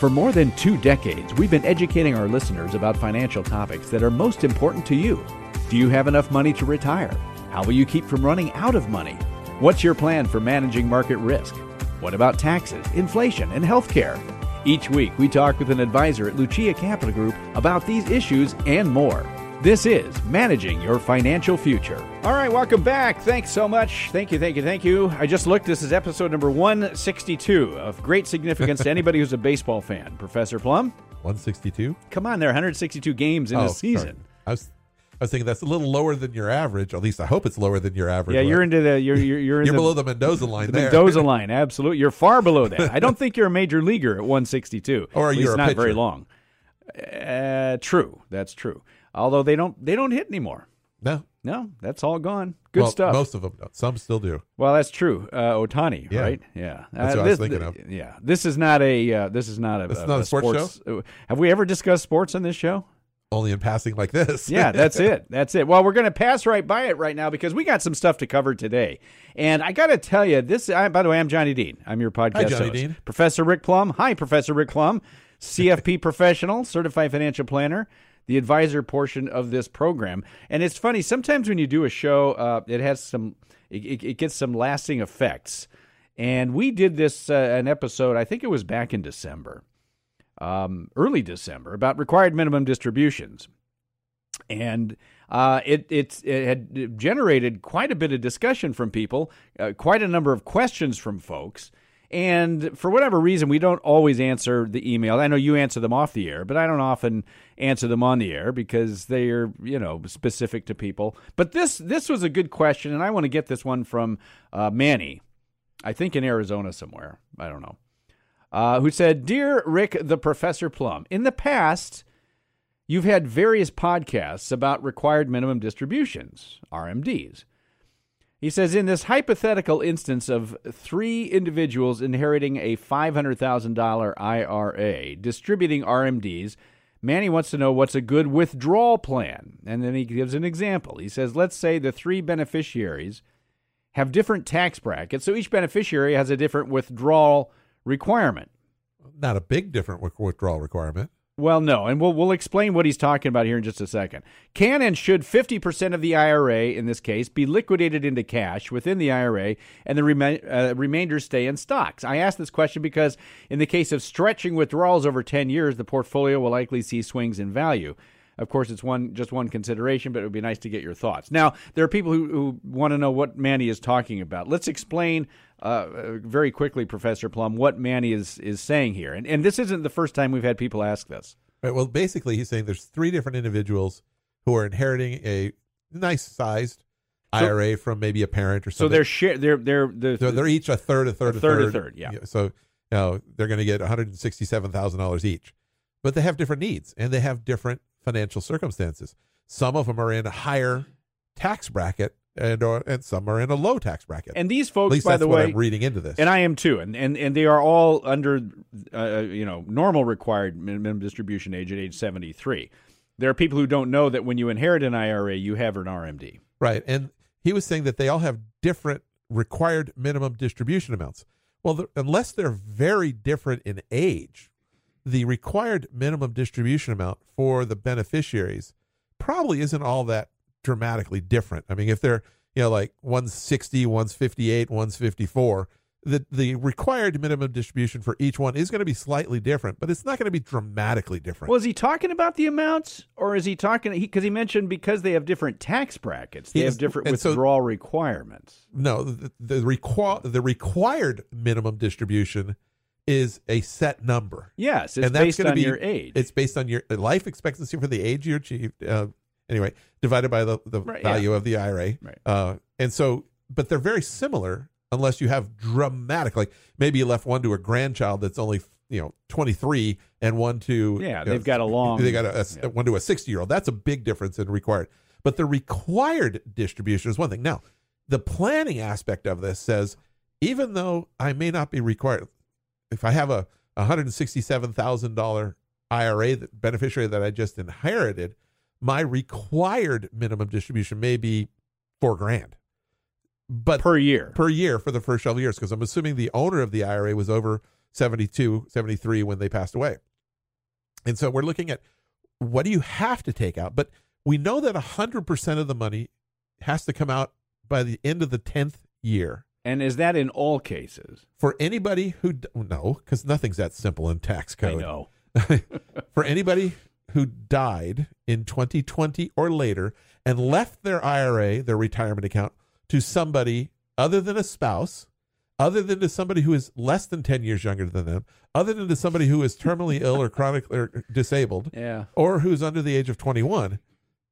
For more than 2 decades, we've been educating our listeners about financial topics that are most important to you. Do you have enough money to retire? How will you keep from running out of money? What's your plan for managing market risk? What about taxes, inflation, and healthcare? Each week, we talk with an advisor at Lucia Capital Group about these issues and more. This is Managing Your Financial Future. All right, welcome back. Thanks so much. Thank you. I just looked. This is episode number 162, of great significance to anybody who's a baseball fan. Professor Plum? 162? Come on, there are 162 games in a season. I was thinking that's a little lower than your average. At least I hope it's lower than your average. Yeah, you're into the you're below the Mendoza line. The Mendoza line, absolutely. You're far below that. I don't think you're a major leaguer at 162. Or you're not pitcher. Very long. True, that's true. Although they don't hit anymore. No, that's all gone. Good stuff. Most of them don't. Some still do. Well, that's true. Otani, yeah. Right? Yeah, that's what I was thinking of. Yeah, this is not a sports show. Have we ever discussed sports on this show? Only in passing like this. Yeah, that's it. Well, we're going to pass right by it right now because we got some stuff to cover today. And I got to tell you, by the way, I'm Johnny Dean. I'm your podcast host. Hi, Johnny Dean. Professor Rick Plum. Hi, Professor Rick Plum, CFP professional, certified financial planner, the advisor portion of this program. And it's funny, sometimes when you do a show, it gets some lasting effects. And we did this, an episode, I think it was back in December. Early December, about required minimum distributions. And it had generated quite a bit of discussion from people, quite a number of questions from folks. And for whatever reason, we don't always answer the email. I know you answer them off the air, but I don't often answer them on the air because they are, specific to people. But this was a good question, and I want to get this one from Manny, I think in Arizona somewhere. I don't know. Who said, "Dear Rick the Professor Plum, in the past, you've had various podcasts about required minimum distributions, RMDs. He says, in this hypothetical instance of 3 individuals inheriting a $500,000 IRA, distributing RMDs, Manny wants to know what's a good withdrawal plan. And then he gives an example. He says, let's say the 3 beneficiaries have different tax brackets, so each beneficiary has a different withdrawal requirement. Not a big different withdrawal requirement. Well, no, and we'll explain what he's talking about here in just a second. Can and should 50% of the IRA, in this case, be liquidated into cash within the IRA and the remainder stay in stocks? I ask this question because in the case of stretching withdrawals over 10 years, the portfolio will likely see swings in value. Of course, it's just one consideration, but it would be nice to get your thoughts. Now, there are people who want to know what Manny is talking about. Let's explain very quickly, Professor Plum, what Manny is saying here. And this isn't the first time we've had people ask this. Right, well, basically, he's saying there's 3 different individuals who are inheriting a nice-sized IRA from maybe a parent or something. So they're each a third. Yeah. So they're going to get $167,000 each. But they have different needs, and they have different financial circumstances. Some of them are in a higher tax bracket, and some are in a low tax bracket. And these folks, by the way, I'm reading into this, and I am too, and they are all under normal required minimum distribution age at age 73. There are people who don't know that when you inherit an IRA, you have an RMD. Right, and he was saying that they all have different required minimum distribution amounts. Well, unless they're very different in age, the required minimum distribution amount for the beneficiaries probably isn't all that dramatically different. I mean, if they're, like 160, 158, 154, the required minimum distribution for each one is going to be slightly different, but it's not going to be dramatically different. Well, is he talking about the amounts, or is he talking, because he mentioned because they have different tax brackets, they have different withdrawal requirements? No, the required minimum distribution is a set number. Yes, it's based on your age. It's based on your life expectancy for the age you achieved. Anyway, divided by the value of the IRA. Right. But they're very similar unless you have dramatic, like maybe you left one to a grandchild that's only 23, and one to one to a 60-year-old. That's a big difference in required. But the required distribution is one thing. Now, the planning aspect of this says, even though I may not be required, if I have a $167,000 IRA beneficiary that I just inherited, my required minimum distribution may be $4,000, but per year for the first several years, because I'm assuming the owner of the IRA was over 72, 73 when they passed away. And so we're looking at what do you have to take out? But we know that 100% of the money has to come out by the end of the 10th year. And is that in all cases? For anybody who, no, because nothing's that simple in tax code. I know. For anybody who died in 2020 or later and left their IRA, their retirement account, to somebody other than a spouse, other than to somebody who is less than 10 years younger than them, other than to somebody who is terminally ill or chronically or disabled, yeah, or who's under the age of 21,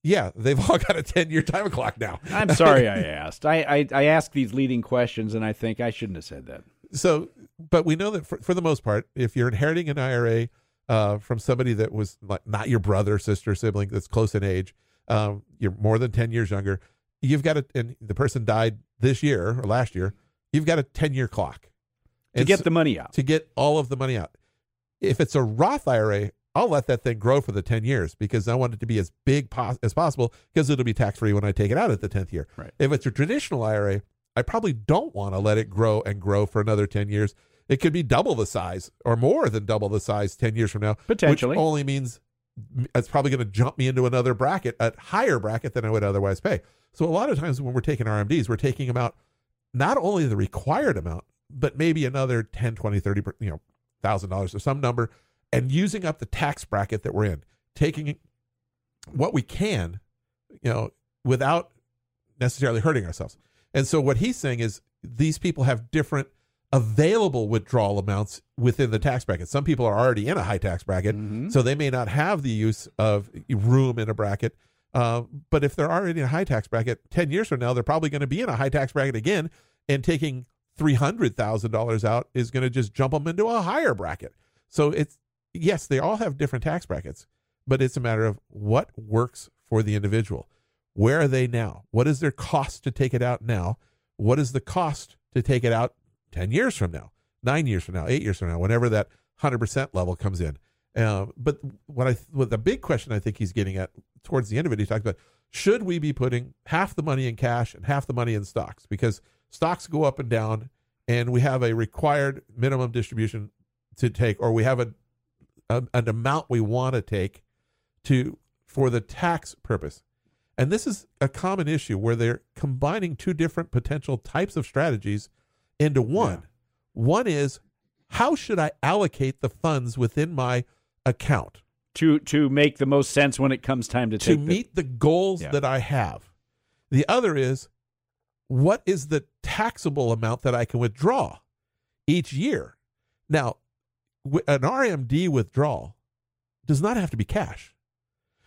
yeah, they've all got a 10-year time clock now. I'm sorry I asked. I ask these leading questions, and I think I shouldn't have said that. So, but we know that for the most part, if you're inheriting an IRA from somebody that was like not your brother, sister, sibling that's close in age, you're more than 10 years younger, you've got it, and the person died this year or last year, you've got a 10-year clock. And to get the money out. To get all of the money out. If it's a Roth IRA, I'll let that thing grow for the 10 years because I want it to be as big as possible because it'll be tax-free when I take it out at the 10th year. Right. If it's a traditional IRA, I probably don't want to let it grow and grow for another 10 years. It could be double the size or more than double the size 10 years from now. Potentially. Which only means it's probably going to jump me into another bracket, a higher bracket than I would otherwise pay. So a lot of times when we're taking RMDs, we're taking them out not only the required amount, but maybe another $10, $20, $30, $1,000 or some number, and using up the tax bracket that we're in, taking what we can, without necessarily hurting ourselves. And so what he's saying is these people have different available withdrawal amounts within the tax bracket. Some people are already in a high tax bracket, mm-hmm. so they may not have the use of room in a bracket. But if they're already in a high tax bracket, 10 years from now, they're probably going to be in a high tax bracket again, and taking $300,000 out is going to just jump them into a higher bracket. So it's, yes, they all have different tax brackets, but it's a matter of what works for the individual. Where are they now? What is their cost to take it out now? What is the cost to take it out 10 years from now, 9 years from now, 8 years from now, whenever that 100% level comes in? But what the big question I think he's getting at towards the end of it, he talked about, should we be putting half the money in cash and half the money in stocks? Because stocks go up and down, and we have a required minimum distribution to take, or we have an amount we want to take for the tax purpose. And this is a common issue where they're combining two different potential types of strategies into one. Yeah. One is, how should I allocate the funds within my account to make the most sense when it comes time to meet the goals that I have? The other is, what is the taxable amount that I can withdraw each year? Now, an RMD withdrawal does not have to be cash.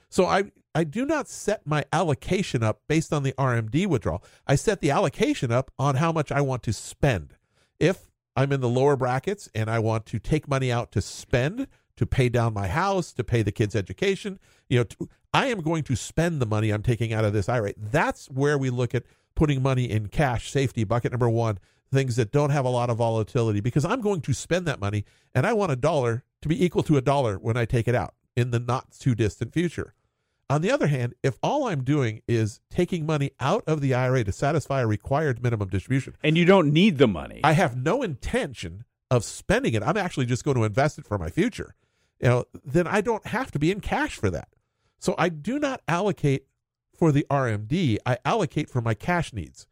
So I do not set my allocation up based on the RMD withdrawal. I set the allocation up on how much I want to spend. If I'm in the lower brackets and I want to take money out to spend, to pay down my house, to pay the kids' education, I am going to spend the money I'm taking out of this IRA. That's where we look at putting money in cash safety, bucket number one, things that don't have a lot of volatility, because I'm going to spend that money, and I want $1 to be equal to $1 when I take it out in the not too distant future. On the other hand, if all I'm doing is taking money out of the IRA to satisfy a required minimum distribution, and you don't need the money, I have no intention of spending it. I'm actually just going to invest it for my future. Then I don't have to be in cash for that. So I do not allocate for the RMD. I allocate for my cash needs.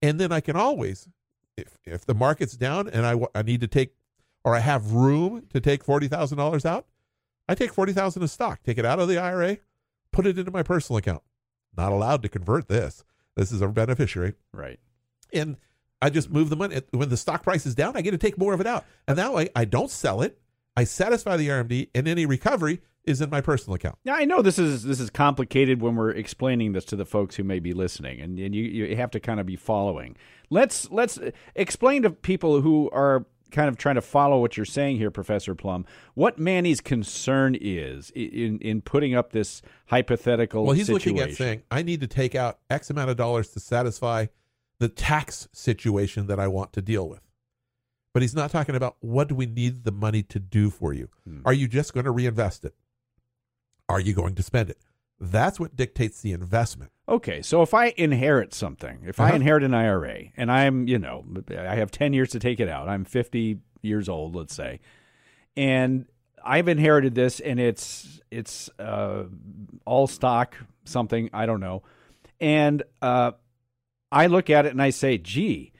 And then I can always, if the market's down and I need to take, or I have room to take $40,000 out, I take $40,000 of stock, take it out of the IRA, put it into my personal account. Not allowed to convert this. This is a beneficiary. Right. And I just move the money. When the stock price is down, I get to take more of it out. And that way I don't sell it. I satisfy the RMD, and any recovery is in my personal account. Now, I know this is complicated when we're explaining this to the folks who may be listening, and you have to kind of be following. Let's explain to people who are kind of trying to follow what you're saying here, Professor Plum, what Manny's concern is in putting up this hypothetical situation. Well, he's looking at saying, I need to take out X amount of dollars to satisfy the tax situation that I want to deal with. But he's not talking about, what do we need the money to do for you? Are you just going to reinvest it? Are you going to spend it? That's what dictates the investment. Okay, so if I inherit something, if I inherit an IRA, and I have 10 years to take it out, I'm 50 years old, let's say. And I've inherited this, and it's all stock something, I don't know. And I look at it and I say, gee,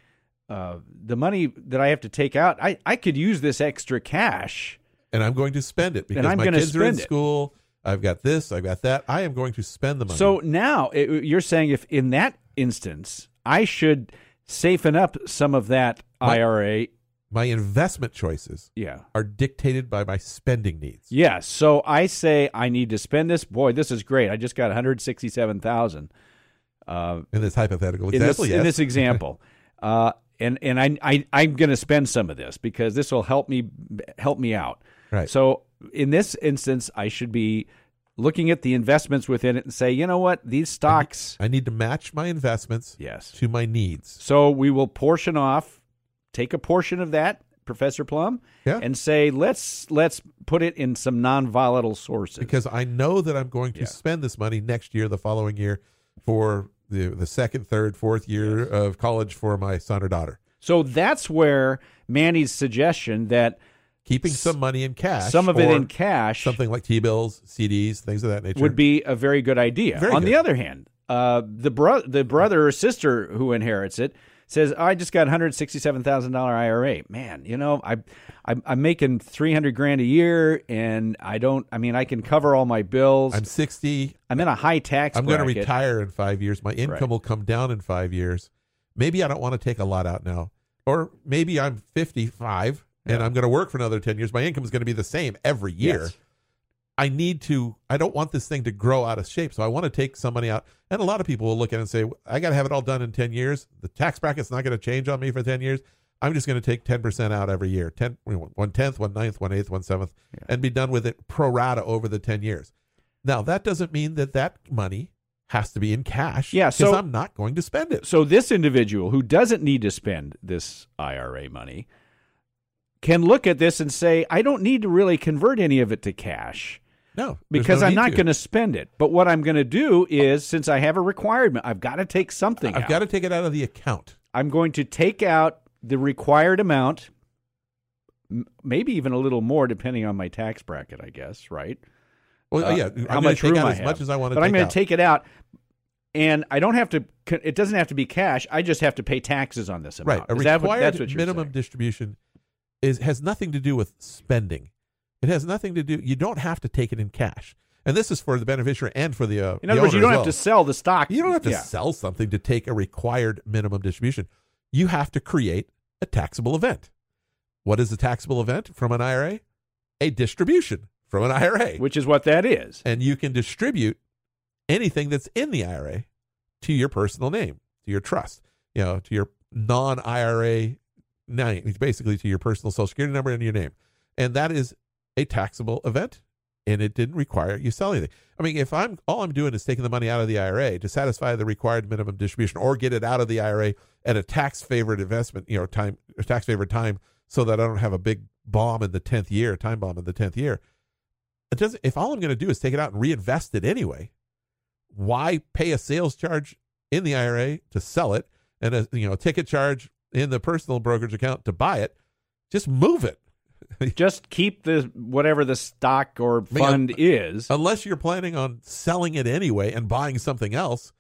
the money that I have to take out, I could use this extra cash. And I'm going to spend it because my kids are in school. I've got this, I've got that. I am going to spend the money. So now you're saying if in that instance, I should safen up some of that IRA. My investment choices are dictated by my spending needs. Yeah, so I say I need to spend this. Boy, this is great. I just got $167,000. In this hypothetical example, yes. In this example. And I'm going to spend some of this because this will help me out. Right. So in this instance, I should be looking at the investments within it and say, you know what, these stocks... I need to match my investments to my needs. So we will portion off, take a portion of that, Professor Plum, and say, let's put it in some non-volatile sources. Because I know that I'm going to spend this money next year, the following year, for the second, third, fourth year of college for my son or daughter. So that's where Manny's suggestion that... Keeping some money in cash. Some of it in cash. Something like T-bills, CDs, things of that nature. Would be a very good idea. Very good. The other hand, the brother or sister who inherits it says, I just got $167,000 IRA. Man, you know, I'm making $300,000 a year, and I can cover all my bills. I'm 60. I'm in a high tax bracket. I'm going to retire in 5 years. My income will come down in 5 years. Maybe I don't want to take a lot out now. Or maybe I'm 55. And I'm going to work for another 10 years. My income is going to be the same every year. Yes. I don't want this thing to grow out of shape. So I want to take some money out. And a lot of people will look at it and say, I got to have it all done in 10 years. The tax bracket's not going to change on me for 10 years. I'm just going to take 10% out every year, 1/10, 1/9, 1/8, 1/7, and be done with it pro rata over the 10 years. Now, that doesn't mean that money has to be in cash because I'm not going to spend it. So this individual who doesn't need to spend this IRA money can look at this and say, I don't need to really convert any of it to cash. No. Because I'm not going to spend it. But what I'm going to do is, since I have a requirement, I've got to take something out. I've got to take it out of the account. I'm going to take out the required amount, maybe even a little more depending on my tax bracket, I guess, right? Well, I'm going to take out as much as I want to take out. But I'm going to take it out. And I don't have to. It doesn't have to be cash. I just have to pay taxes on this amount. Right. That's what you're minimum saying. Distribution has nothing to do with spending. It has nothing to do. You don't have to take it in cash, and this is for the beneficiary and for the. In other words, you don't have to sell the stock. You don't have to sell something to take a required minimum distribution. You have to create a taxable event. What is a taxable event from an IRA? A distribution from an IRA, which is what that is. And you can distribute anything that's in the IRA to your personal name, to your trust, to your non-IRA. Now, it's basically to your personal Social Security number and your name. And that is a taxable event, and it didn't require you sell anything. I mean, if I'm doing is taking the money out of the IRA to satisfy the required minimum distribution or get it out of the IRA at a tax-favored investment, time, so that I don't have a big time bomb in the 10th year. It doesn't. If all I'm going to do is take it out and reinvest it anyway, why pay a sales charge in the IRA to sell it and a ticket charge in the personal brokerage account to buy it? Just move it. Just keep whatever the stock or fund is. Unless you're planning on selling it anyway and buying something else,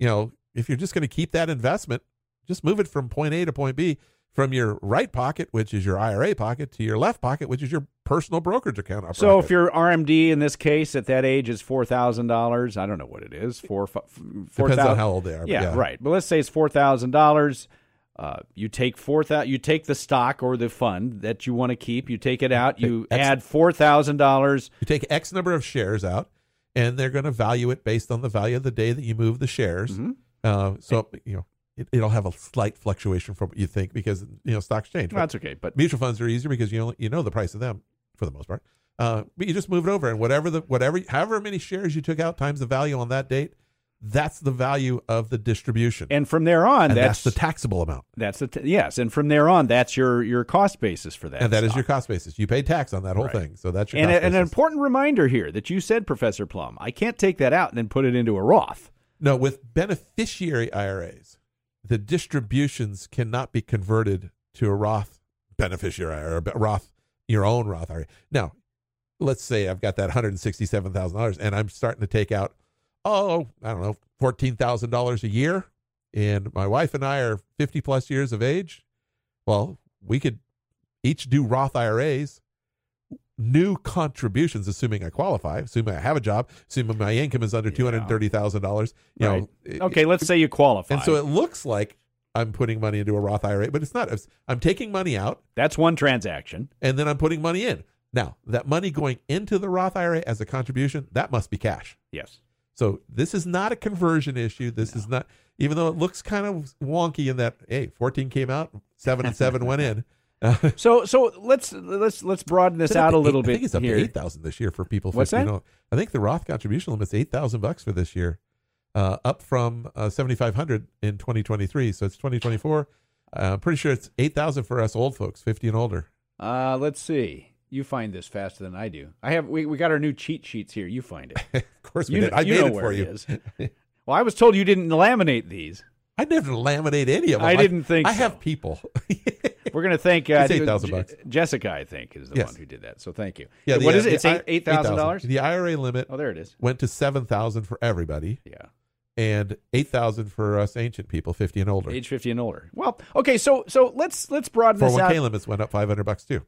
if you're just going to keep that investment, just move it from point A to point B, from your right pocket, which is your IRA pocket, to your left pocket, which is your personal brokerage account. So if your RMD in this case at that age is $4,000, I don't know what it is. Depends on how old they are. Yeah, right. But let's say it's $4,000. You take the stock or the fund that you want to keep. You take it out. You add $4,000. You take X number of shares out, and they're going to value it based on the value of the day that you move the shares. Mm-hmm. It'll have a slight fluctuation from what you think because stocks change. That's okay. But mutual funds are easier because you know the price of them for the most part. But you just move it over, and however many shares you took out times the value on that date. That's the value of the distribution. And from there on, that's the taxable amount. And from there on, that's your cost basis for that. And that is your cost basis. You pay tax on that whole thing. So that's your cost basis. An important reminder here that you said, Professor Plum, I can't take that out and then put it into a Roth. No, with beneficiary IRAs, the distributions cannot be converted to a Roth beneficiary IRA, Roth, your own Roth IRA. Now, let's say I've got that $167,000 and I'm starting to take out, I don't know, $14,000 a year. And my wife and I are 50 plus years of age. Well, we could each do Roth IRAs, new contributions, assuming I qualify, assuming I have a job, assuming my income is under $230,000. Right. Okay, let's say you qualify. And so it looks like I'm putting money into a Roth IRA, but it's not. I'm taking money out. That's one transaction. And then I'm putting money in. Now, that money going into the Roth IRA as a contribution, that must be cash. Yes. So this is not a conversion issue. This is not, even though it looks kind of wonky in that, hey, 14 came out, 7 and 7 went in. So let's broaden this out a little bit. I think it's up to $8,000 this year for people. What's that? I think the Roth contribution limit is $8,000 for this year, up from $7,500 in 2023. So it's 2024. I'm pretty sure it's $8,000 for us old folks, 50 and older. Let's see. You find this faster than I do. We got our new cheat sheets here. You find it. Of course we did. I made it for you. Well, I was told you didn't laminate these. I didn't laminate any of them. I didn't think so. I have people. We're going to thank $8,000. Jessica, I think, is the one who did that. So thank you. Yeah, what is it? It's $8,000? The IRA limit there it is. Went to $7,000 for everybody. Yeah. And $8,000 for us ancient people, 50 and older. Age 50 and older. Well, okay, so let's broaden this out. 401k limits went up $500 too.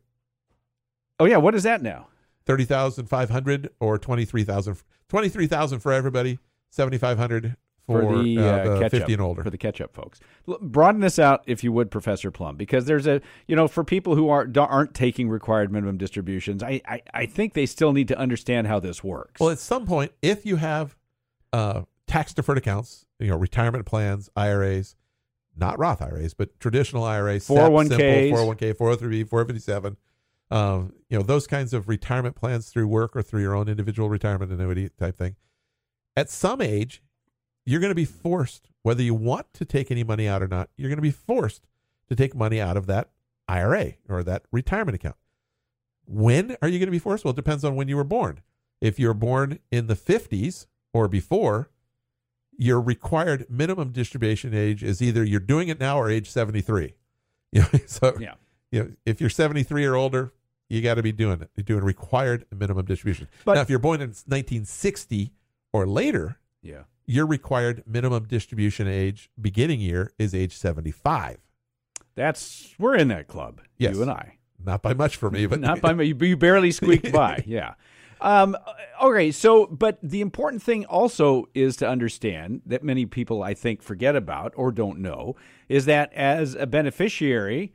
Oh yeah, what is that now? $30,500 or $23,000. $23,000 for everybody. $7,500 for the 50 and older, for the catch-up folks. Broaden this out, if you would, Professor Plum, because there's a for people who aren't taking required minimum distributions, I think they still need to understand how this works. Well, at some point, if you have tax-deferred accounts, retirement plans, IRAs, not Roth IRAs, but traditional IRAs, 401k, 403b, 457. Those kinds of retirement plans through work or through your own individual retirement annuity type thing. At some age, you're going to be forced, whether you want to take any money out or not, you're going to be forced to take money out of that IRA or that retirement account. When are you going to be forced? Well, it depends on when you were born. If you're born in the 50s or before, your required minimum distribution age is either you're doing it now or age 73. If you're 73 or older, you got to be doing it. You're doing required minimum distribution. But now, if you're born in 1960 or later, your required minimum distribution age beginning year is age 75. We're in that club, you and I. Not by much for me, but not by me. You barely squeaked by. Yeah. Okay. So, but the important thing also is to understand that many people I think forget about or don't know is that as a beneficiary.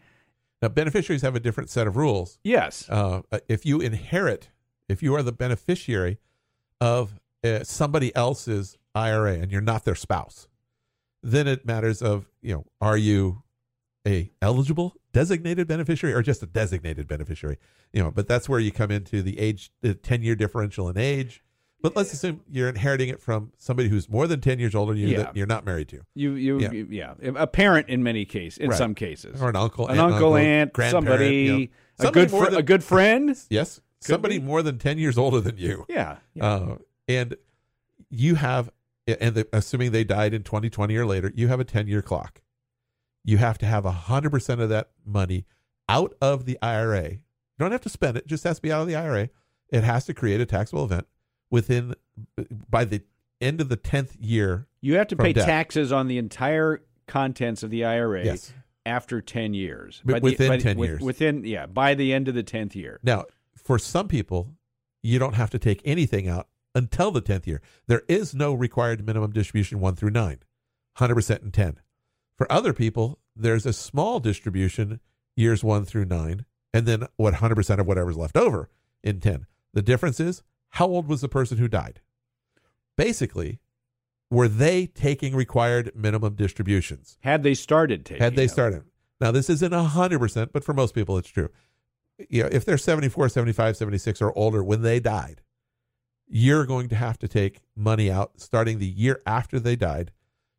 Now, beneficiaries have a different set of rules. Yes. If you are the beneficiary of somebody else's IRA and you're not their spouse, then it matters of, are you a eligible designated beneficiary or just a designated beneficiary? But that's where you come into the age, the 10-year differential in age. But let's assume you're inheriting it from somebody who's more than 10 years older than you that you're not married to. A parent in many cases, some cases. Or an uncle, aunt, somebody, a good friend. Yes, somebody more than 10 years older than you. Yeah. And you have, assuming they died in 2020 or later, you have a 10-year clock. You have to have 100% of that money out of the IRA. You don't have to spend it, just has to be out of the IRA. It has to create a taxable event. By the end of the 10th year, you have to pay taxes on the entire contents of the IRA after 10 years. By the end of the 10th year. Now, for some people, you don't have to take anything out until the 10th year. There is no required minimum distribution 1 through 9, 100% and 10. For other people, there's a small distribution years 1 through 9, and then 100% of whatever's left over in 10. The difference is, how old was the person who died? Basically, were they taking required minimum distributions? Had they started taking them? Now, this isn't 100%, but for most people, it's true. If they're 74, 75, 76, or older, when they died, you're going to have to take money out starting the year after they died,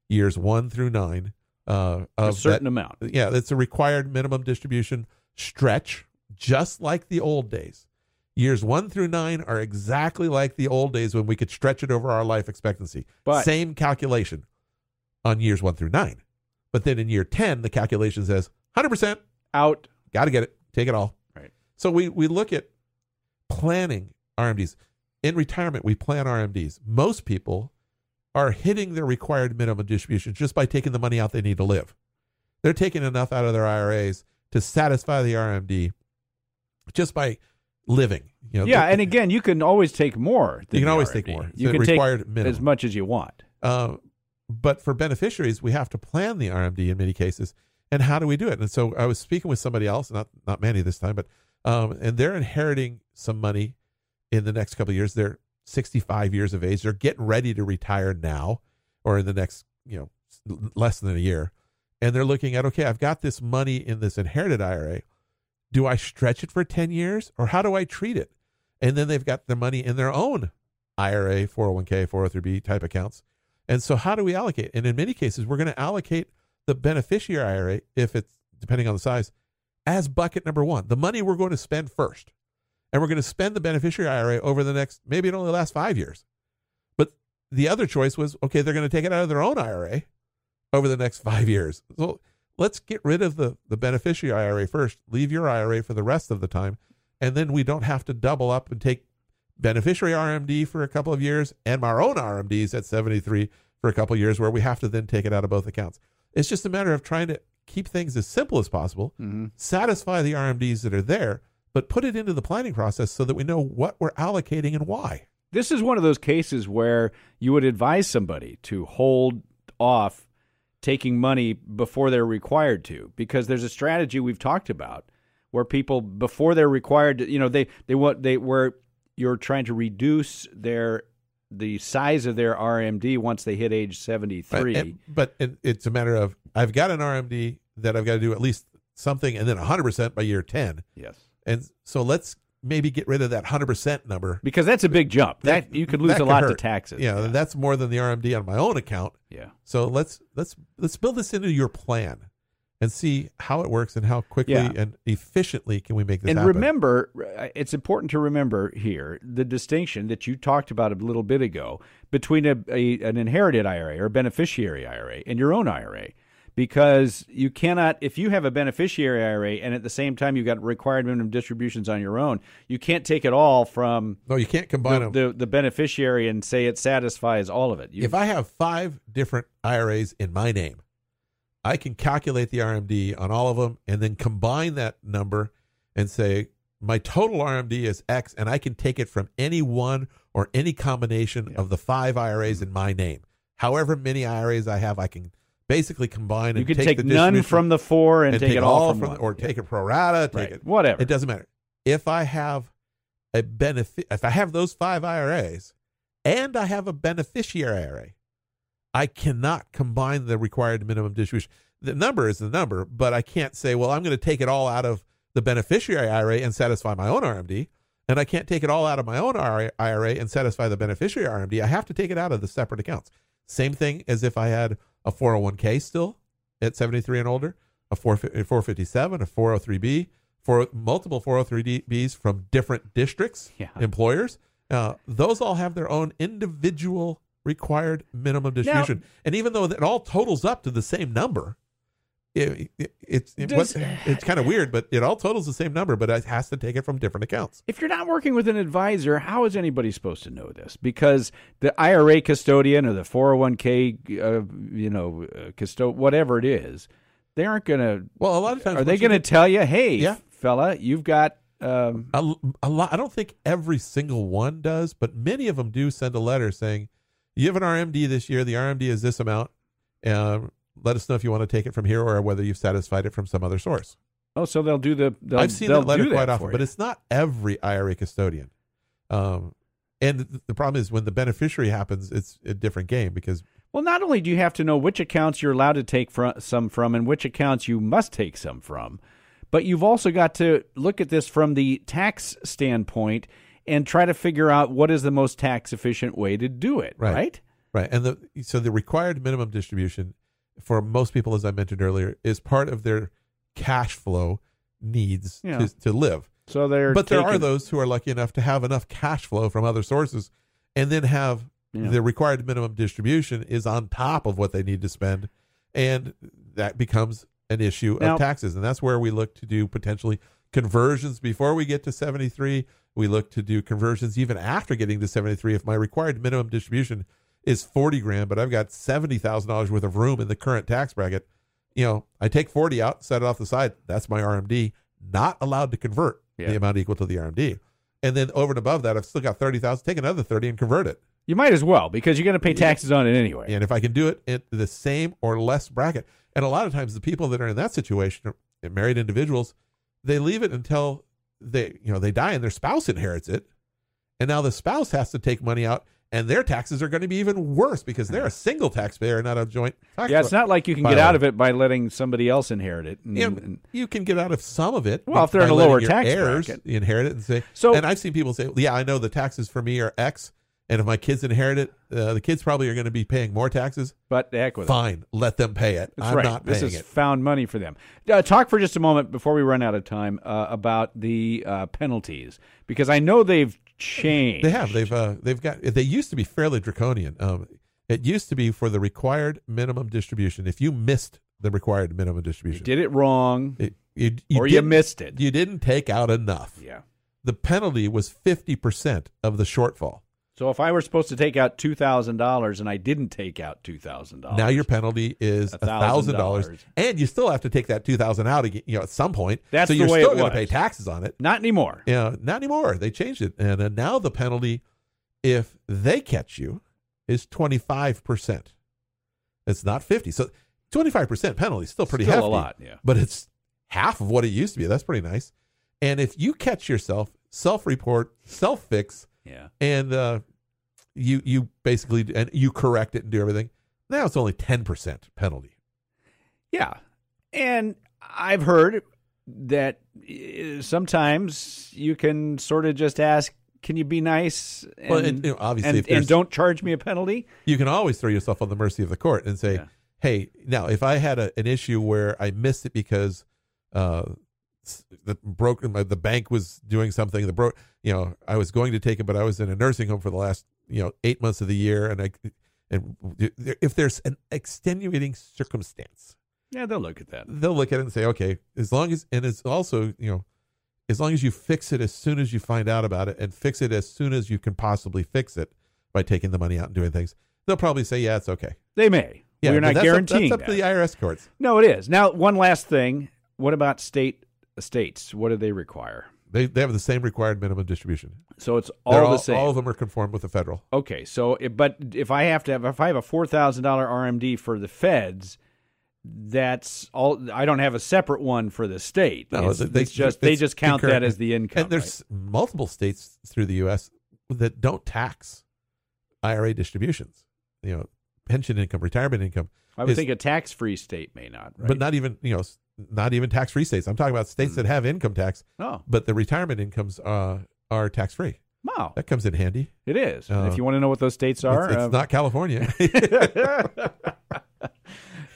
years 1 through 9. Of a certain amount. Yeah, that's a required minimum distribution stretch, just like the old days. Years 1 through 9 are exactly like the old days when we could stretch it over our life expectancy. But same calculation on years 1 through 9. But then in year 10, the calculation says 100% out. Got to get it. Take it all. Right. So we look at planning RMDs. In retirement, we plan RMDs. Most people are hitting their required minimum distribution just by taking the money out they need to live. They're taking enough out of their IRAs to satisfy the RMD just by living. You know, yeah, and again, you can always take more. You can always take more. You can take as much as you want. But for beneficiaries, we have to plan the RMD in many cases. And how do we do it? And so I was speaking with somebody else, not Manny this time, but and they're inheriting some money in the next couple of years. They're 65 years of age. They're getting ready to retire now, or in the next, less than a year. And they're looking at, okay, I've got this money in this inherited IRA. Do I stretch it for 10 years, or how do I treat it? And then they've got their money in their own IRA, 401k, 403b type accounts. And so how do we allocate? And in many cases, we're going to allocate the beneficiary IRA, if it's depending on the size, as bucket number one, the money we're going to spend first. And we're going to spend the beneficiary IRA over the next, maybe it only lasts 5 years. But the other choice was, okay, they're going to take it out of their own IRA over the next 5 years. So let's get rid of the beneficiary IRA first, leave your IRA for the rest of the time, and then we don't have to double up and take beneficiary RMD for a couple of years and our own RMDs at 73 for a couple of years where we have to then take it out of both accounts. It's just a matter of trying to keep things as simple as possible, satisfy the RMDs that are there, but put it into the planning process so that we know what we're allocating and why. This is one of those cases where you would advise somebody to hold off taking money before they're required to, because there's a strategy we've talked about where people, before they're required to, where you're trying to reduce the size of their RMD once they hit age 73. Right. But it's a matter of, I've got an RMD that I've got to do at least something, and then 100% by year 10. Yes. And so let's maybe get rid of that 100% number, because that's a big jump. That you could lose a lot to taxes. Yeah, that's more than the RMD on my own account. Yeah. So let's build this into your plan and see how it works and how quickly and efficiently can we make this happen. And remember, it's important to remember here the distinction that you talked about a little bit ago between an inherited IRA or beneficiary IRA and your own IRA. Because you cannot, if you have a beneficiary IRA and at the same time you've got required minimum distributions on your own, you can't take it all from. No, you can't combine the beneficiary and say it satisfies all of it. If I have 5 different IRAs in my name, I can calculate the RMD on all of them and then combine that number and say my total RMD is X, and I can take it from any one or any combination of the 5 IRAs in my name. However many IRAs I have, I can basically combine and take none from the 4 and take it all from one. Or take it pro rata, take it whatever. It doesn't matter. If I have a if I have those 5 IRAs and I have a beneficiary IRA, I cannot combine the required minimum distribution. The number is the number, but I can't say, well, I'm going to take it all out of the beneficiary IRA and satisfy my own RMD, and I can't take it all out of my own IRA and satisfy the beneficiary RMD. I have to take it out of the separate accounts. Same thing as if I had a 401k still at 73 and older, a 457, a 403b, multiple 403bs from different districts, employers. Those all have their own individual required minimum distribution. Now, and even though it all totals up to the same number, it's kind of weird, but it all totals the same number, but it has to take it from different accounts. If you're not working with an advisor, how is anybody supposed to know this? Because the IRA custodian or the 401k, whatever it is, they aren't going to. Well, a lot of times, are they going to tell you, hey, fella, you've got a lot? I don't think every single one does, but many of them do send a letter saying, you have an RMD this year. The RMD is this amount. Let us know if you want to take it from here or whether you've satisfied it from some other source. Oh, so they'll do the. I've seen that letter quite often, but it's not every IRA custodian. And the problem is when the beneficiary happens, it's a different game because. Well, not only do you have to know which accounts you're allowed to take some from and which accounts you must take some from, but you've also got to look at this from the tax standpoint and try to figure out what is the most tax-efficient way to do it, right? Right. And so the required minimum distribution for most people, as I mentioned earlier, is part of their cash flow needs to live. So there are those who are lucky enough to have enough cash flow from other sources and then have the required minimum distribution is on top of what they need to spend, and that becomes an issue of taxes. And that's where we look to do potentially conversions before we get to 73. We look to do conversions even after getting to 73. If my required minimum distribution is 40 grand, but I've got $70,000 worth of room in the current tax bracket, you know, I take 40 out, set it off the side. That's my RMD, not allowed to convert the amount equal to the RMD. And then over and above that, I've still got 30,000, take another 30 and convert it. You might as well, because you're going to pay taxes on it anyway. And if I can do it at the same or less bracket. And a lot of times the people that are in that situation, married individuals, they leave it until they, you know, they die and their spouse inherits it. And now the spouse has to take money out, and their taxes are going to be even worse because they're a single taxpayer and not a joint taxpayer. Yeah, it's not like you can get out of it by letting somebody else inherit it. And, you can get out of some of it. Well, if they're in a lower tax bracket. Inherit it and say, and I've seen people say, yeah, I know the taxes for me are X, and if my kids inherit it, the kids probably are going to be paying more taxes. But the heck with it. Fine, let them pay it. That's right. I'm not paying it. This is found money for them. Talk for just a moment before we run out of time about the penalties, because I know they've changed. They have. They've got. They used to be fairly draconian. It used to be for the required minimum distribution. If you missed the required minimum distribution, you did it wrong, you missed it. You didn't take out enough. Yeah. The penalty was 50% of the shortfall. So if I were supposed to take out $2,000 and I didn't take out $2,000, now your penalty is $1,000, and you still have to take that $2,000 out again, you know, at some point. That's so you're still going to pay taxes on it. Not anymore. Yeah, not anymore. They changed it, and now the penalty, if they catch you, is 25%. It's not 50. So 25% penalty is still pretty hefty. Still a lot, yeah. But it's half of what it used to be. That's pretty nice. And if you catch yourself, self-report, self-fix, and you basically you correct it and do everything. Now it's only 10% penalty. Yeah, and I've heard that sometimes you can sort of just ask, "Can you be nice?" And, you know, obviously, and don't charge me a penalty. You can always throw yourself on the mercy of the court and say, "Hey, now if I had an issue where I missed it because the bank was doing something, you know, I was going to take it, but I was in a nursing home for the last, you know, 8 months of the year, and if there's an extenuating circumstance, they'll look at that. They'll look at it and say, okay, as long as, and it's also, you know, as long as you fix it as soon as you find out about it, and fix it as soon as you can possibly fix it by taking the money out and doing things, they'll probably say, yeah, it's okay. They may. Yeah, we're not guaranteeing. That's up to the IRS courts. No, it is. Now, one last thing. What about states? What do they require? They have the same required minimum distribution. So it's all the same. All of them are conformed with the federal. Okay. So, but if I have to have, if I have a $4,000 RMD for the feds, that's all. I don't have a separate one for the state. No, they just count that as the income. And there's multiple states through the U.S. that don't tax IRA distributions. You know, pension income, retirement income. I would think a tax-free state may not, right? But not even, you know, not even tax-free states. I'm talking about states that have income tax, but the retirement incomes are tax-free. Wow. That comes in handy. It is. If you want to know what those states are. It's not California.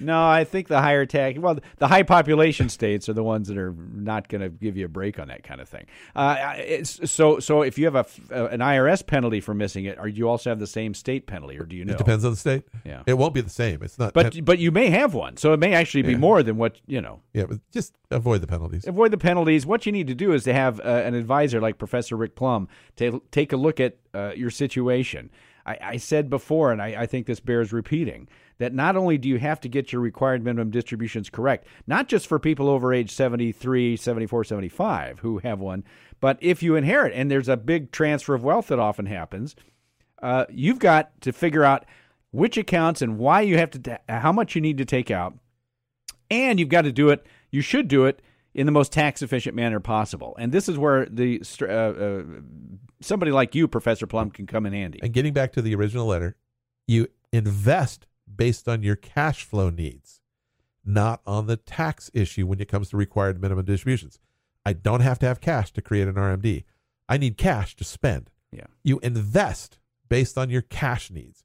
No, I think the higher tax, well, the high population states are the ones that are not going to give you a break on that kind of thing. So if you have an IRS penalty for missing it, do you also have the same state penalty, or do you know? It depends on the state. Yeah, it won't be the same. It's not. But you may have one, so it may actually be more than what you know. Yeah, but just avoid the penalties. Avoid the penalties. What you need to do is to have an advisor like Professor Rick Plum to take a look at your situation. I said before, and I think this bears repeating, that not only do you have to get your required minimum distributions correct, not just for people over age 73, 74, 75 who have one, but if you inherit, and there's a big transfer of wealth that often happens, you've got to figure out which accounts and why you have to, how much you need to take out, and you've got to do it, you should do it in the most tax-efficient manner possible. And this is where the somebody like you, Professor Plum, can come in handy. And getting back to the original letter, you invest based on your cash flow needs, not on the tax issue when it comes to required minimum distributions. I don't have to have cash to create an RMD. I need cash to spend. Yeah. You invest based on your cash needs,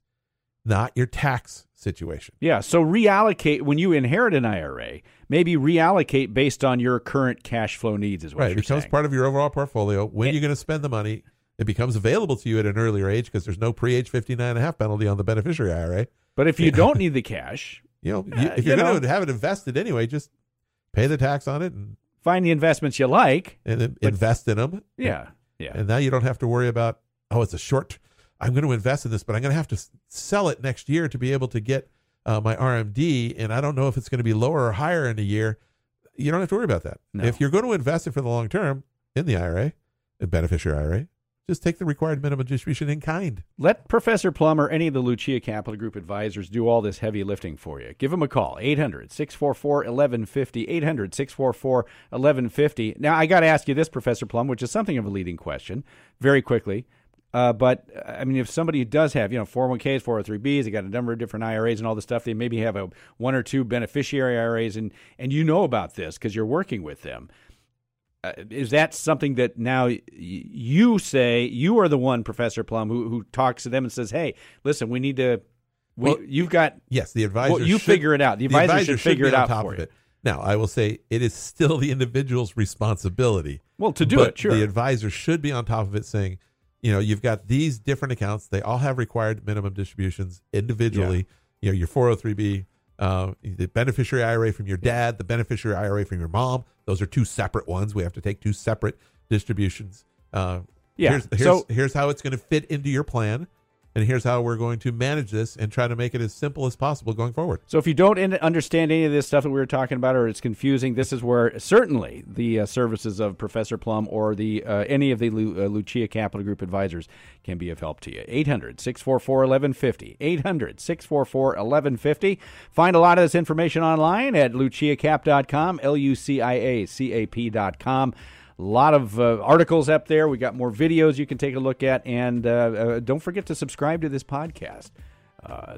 not your tax situation. Yeah, so reallocate. When you inherit an IRA, maybe reallocate based on your current cash flow needs is what you're saying. It becomes part of your overall portfolio. When you're going to spend the money, it becomes available to you at an earlier age because there's no pre-age 59.5 penalty on the beneficiary IRA. But if you don't need the cash, you know, if you're going to have it invested anyway, just pay the tax on it and Find the investments you like. And then invest in them. Yeah. Yeah. And now you don't have to worry about, oh, it's a short, I'm going to invest in this, but I'm going to have to sell it next year to be able to get my RMD, and I don't know if it's going to be lower or higher in a year. You don't have to worry about that. No. If you're going to invest it for the long term in the IRA, a beneficiary IRA, just take the required minimum distribution in kind. Let Professor Plum or any of the Lucia Capital Group advisors do all this heavy lifting for you. Give them a call, 800-644-1150, 800-644-1150. Now, I got to ask you this, Professor Plum, which is something of a leading question, very quickly. But, I mean, if somebody does have, 401ks, 403bs, they got a number of different IRAs and all this stuff, they maybe have a one or two beneficiary IRAs, and you know about this because you're working with them. Is that something that now you say, you are the one, Professor Plum, who talks to them and says, hey, listen, we need to, you've got. Yes, the advisor should. You figure it out. The advisor should figure it out for you. Now, I will say it is still the individual's responsibility. Well, to do it, sure. The advisor should be on top of it saying, you've got these different accounts. They all have required minimum distributions individually. Yeah. Your 403B, the beneficiary IRA from your dad, the beneficiary IRA from your mom. Those are two separate ones. We have to take two separate distributions. Here's how it's going to fit into your plan. And here's how we're going to manage this and try to make it as simple as possible going forward. So if you don't understand any of this stuff that we were talking about, or it's confusing, this is where certainly the services of Professor Plum or the any of the Lucia Capital Group advisors can be of help to you. 800-644-1150. 800-644-1150. Find a lot of this information online at luciacap.com, luciacap.com. A lot of articles up there. We got more videos you can take a look at, and don't forget to subscribe to this podcast.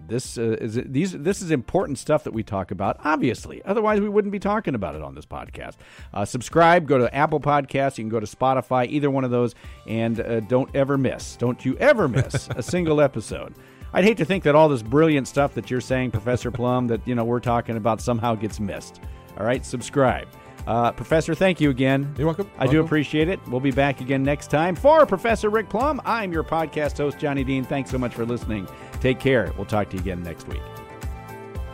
This is important stuff that we talk about, obviously. Otherwise, we wouldn't be talking about it on this podcast. Subscribe. Go to Apple Podcasts. You can go to Spotify. Either one of those, and don't you ever miss a single episode. I'd hate to think that all this brilliant stuff that you're saying, Professor Plum, that we're talking about somehow gets missed. All right, subscribe. Professor, thank you again. You're welcome. I do appreciate it. We'll be back again next time. For Professor Rick Plum, I'm your podcast host, Johnny Dean. Thanks so much for listening. Take care. We'll talk to you again next week.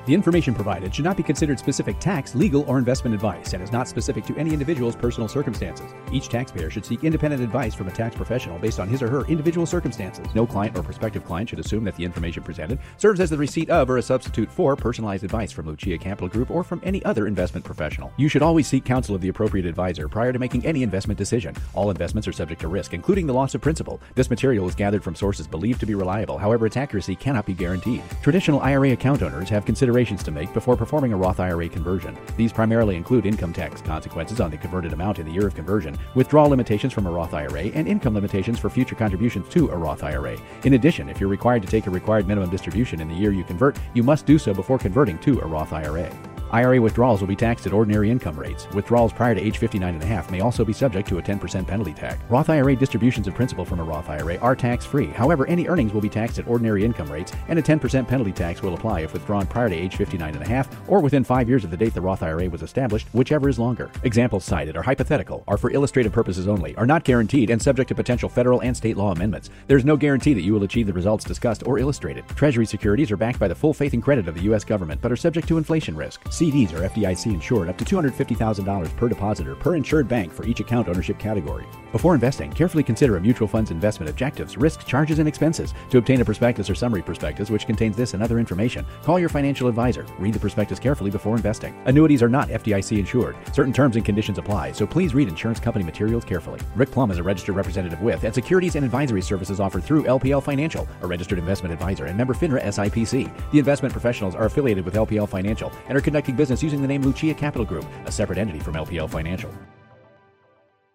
The information provided should not be considered specific tax, legal, or investment advice and is not specific to any individual's personal circumstances. Each taxpayer should seek independent advice from a tax professional based on his or her individual circumstances. No client or prospective client should assume that the information presented serves as the receipt of or a substitute for personalized advice from Lucia Capital Group or from any other investment professional. You should always seek counsel of the appropriate advisor prior to making any investment decision. All investments are subject to risk, including the loss of principal. This material is gathered from sources believed to be reliable. However, its accuracy cannot be guaranteed. Traditional IRA account owners have considerations to make before performing a Roth IRA conversion. These primarily include income tax consequences on the converted amount in the year of conversion, withdrawal limitations from a Roth IRA, and income limitations for future contributions to a Roth IRA. In addition, if you're required to take a required minimum distribution in the year you convert, you must do so before converting to a Roth IRA. IRA withdrawals will be taxed at ordinary income rates. Withdrawals prior to age 59.5 may also be subject to a 10% penalty tax. Roth IRA distributions of principal from a Roth IRA are tax-free. However, any earnings will be taxed at ordinary income rates, and a 10% penalty tax will apply if withdrawn prior to age 59.5 or within 5 years of the date the Roth IRA was established, whichever is longer. Examples cited are hypothetical, are for illustrative purposes only, are not guaranteed, and subject to potential federal and state law amendments. There is no guarantee that you will achieve the results discussed or illustrated. Treasury securities are backed by the full faith and credit of the U.S. government, but are subject to inflation risk. CDs are FDIC insured up to $250,000 per depositor per insured bank for each account ownership category. Before investing, carefully consider a mutual fund's investment objectives, risks, charges, and expenses. To obtain a prospectus or summary prospectus which contains this and other information, call your financial advisor. Read the prospectus carefully before investing. Annuities are not FDIC insured. Certain terms and conditions apply, so please read insurance company materials carefully. Rick Plum is a registered representative with and securities and advisory services offered through LPL Financial, a registered investment advisor and member FINRA SIPC. The investment professionals are affiliated with LPL Financial and are conducting business using the name Lucia Capital Group, a separate entity from LPL Financial.